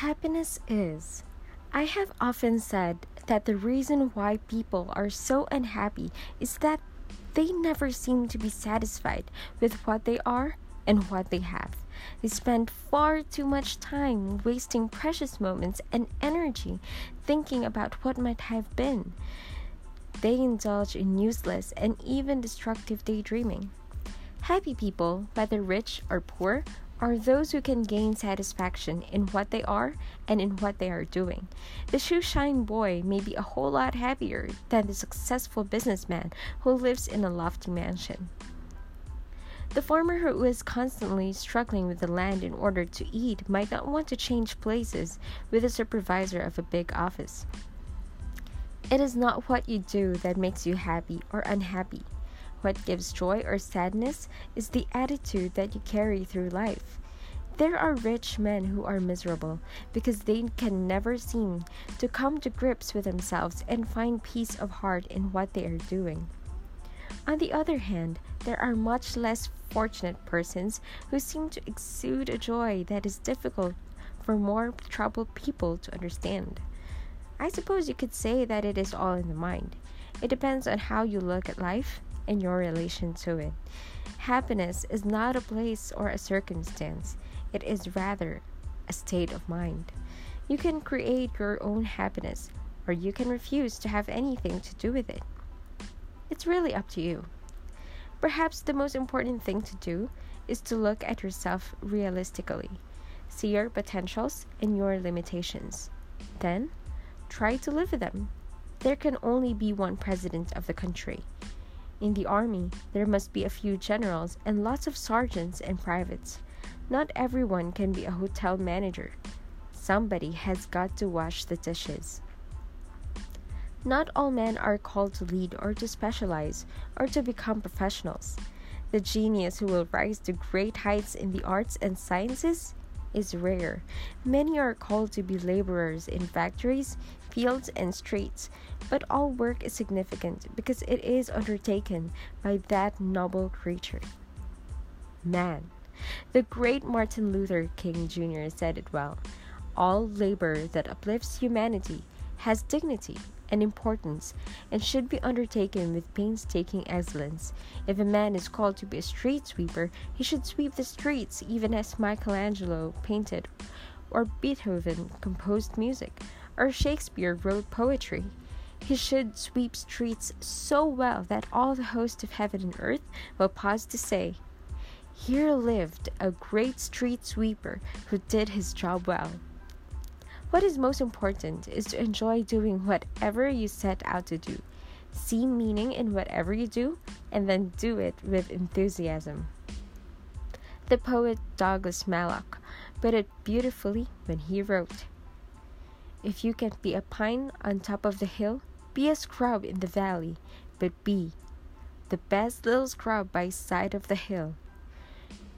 Happiness is. I have often said that the reason why people are so unhappy is that they never seem to be satisfied with what they are and what they have. They spend far too much time wasting precious moments and energy thinking about what might have been. They indulge in useless and even destructive daydreaming. Happy people, whether rich or poor, are those who can gain satisfaction in what they are and in what they are doing. The shoeshine boy may be a whole lot happier than the successful businessman who lives in a lofty mansion. The farmer who is constantly struggling with the land in order to eat might not want to change places with the supervisor of a big office. It is not what you do that makes you happy or unhappy. What gives joy or sadness is the attitude that you carry through life. There are rich men who are miserable because they can never seem to come to grips with themselves and find peace of heart in what they are doing. On the other hand, there are much less fortunate persons who seem to exude a joy that is difficult for more troubled people to understand. I suppose you could say that it is all in the mind. It depends on how you look at life and your relation to it. Happiness is not a place or a circumstance. It is rather a state of mind. You can create your own happiness, or you can refuse to have anything to do with it. It's really up to you. Perhaps the most important thing to do is to look at yourself realistically. See your potentials and your limitations. Then, try to live with them. There can only be one president of the country. In the army, there must be a few generals and lots of sergeants and privates. Not everyone can be a hotel manager. Somebody has got to wash the dishes. Not all men are called to lead or to specialize or to become professionals. The genius who will rise to great heights in the arts and sciences is rare. Many are called to be laborers in factories, fields, and streets, but all work is significant because it is undertaken by that noble creature, man. The great Martin Luther King Jr. said it well. All labor that uplifts humanity has dignity and importance and should be undertaken with painstaking excellence. If a man is called to be a street sweeper, he should sweep the streets even as Michelangelo painted, or Beethoven composed music, or Shakespeare wrote poetry. He should sweep streets so well that all the host of heaven and earth will pause to say, "Here lived a great street sweeper who did his job well." What is most important is to enjoy doing whatever you set out to do. See meaning in whatever you do, and then do it with enthusiasm. The poet Douglas Malloch put it beautifully when he wrote, "If you can be a pine on top of the hill, be a scrub in the valley, but be the best little scrub by side of the hill.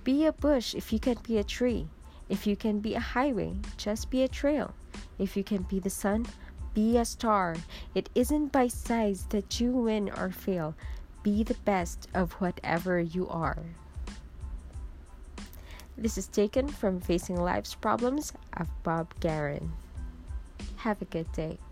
Be a bush if you can be a tree. If you can be a highway, just be a trail. If you can be the sun, be a star. It isn't by size that you win or fail. Be the best of whatever you are." This is taken from Facing Life's Problems of Bob Guerin. Have a good day.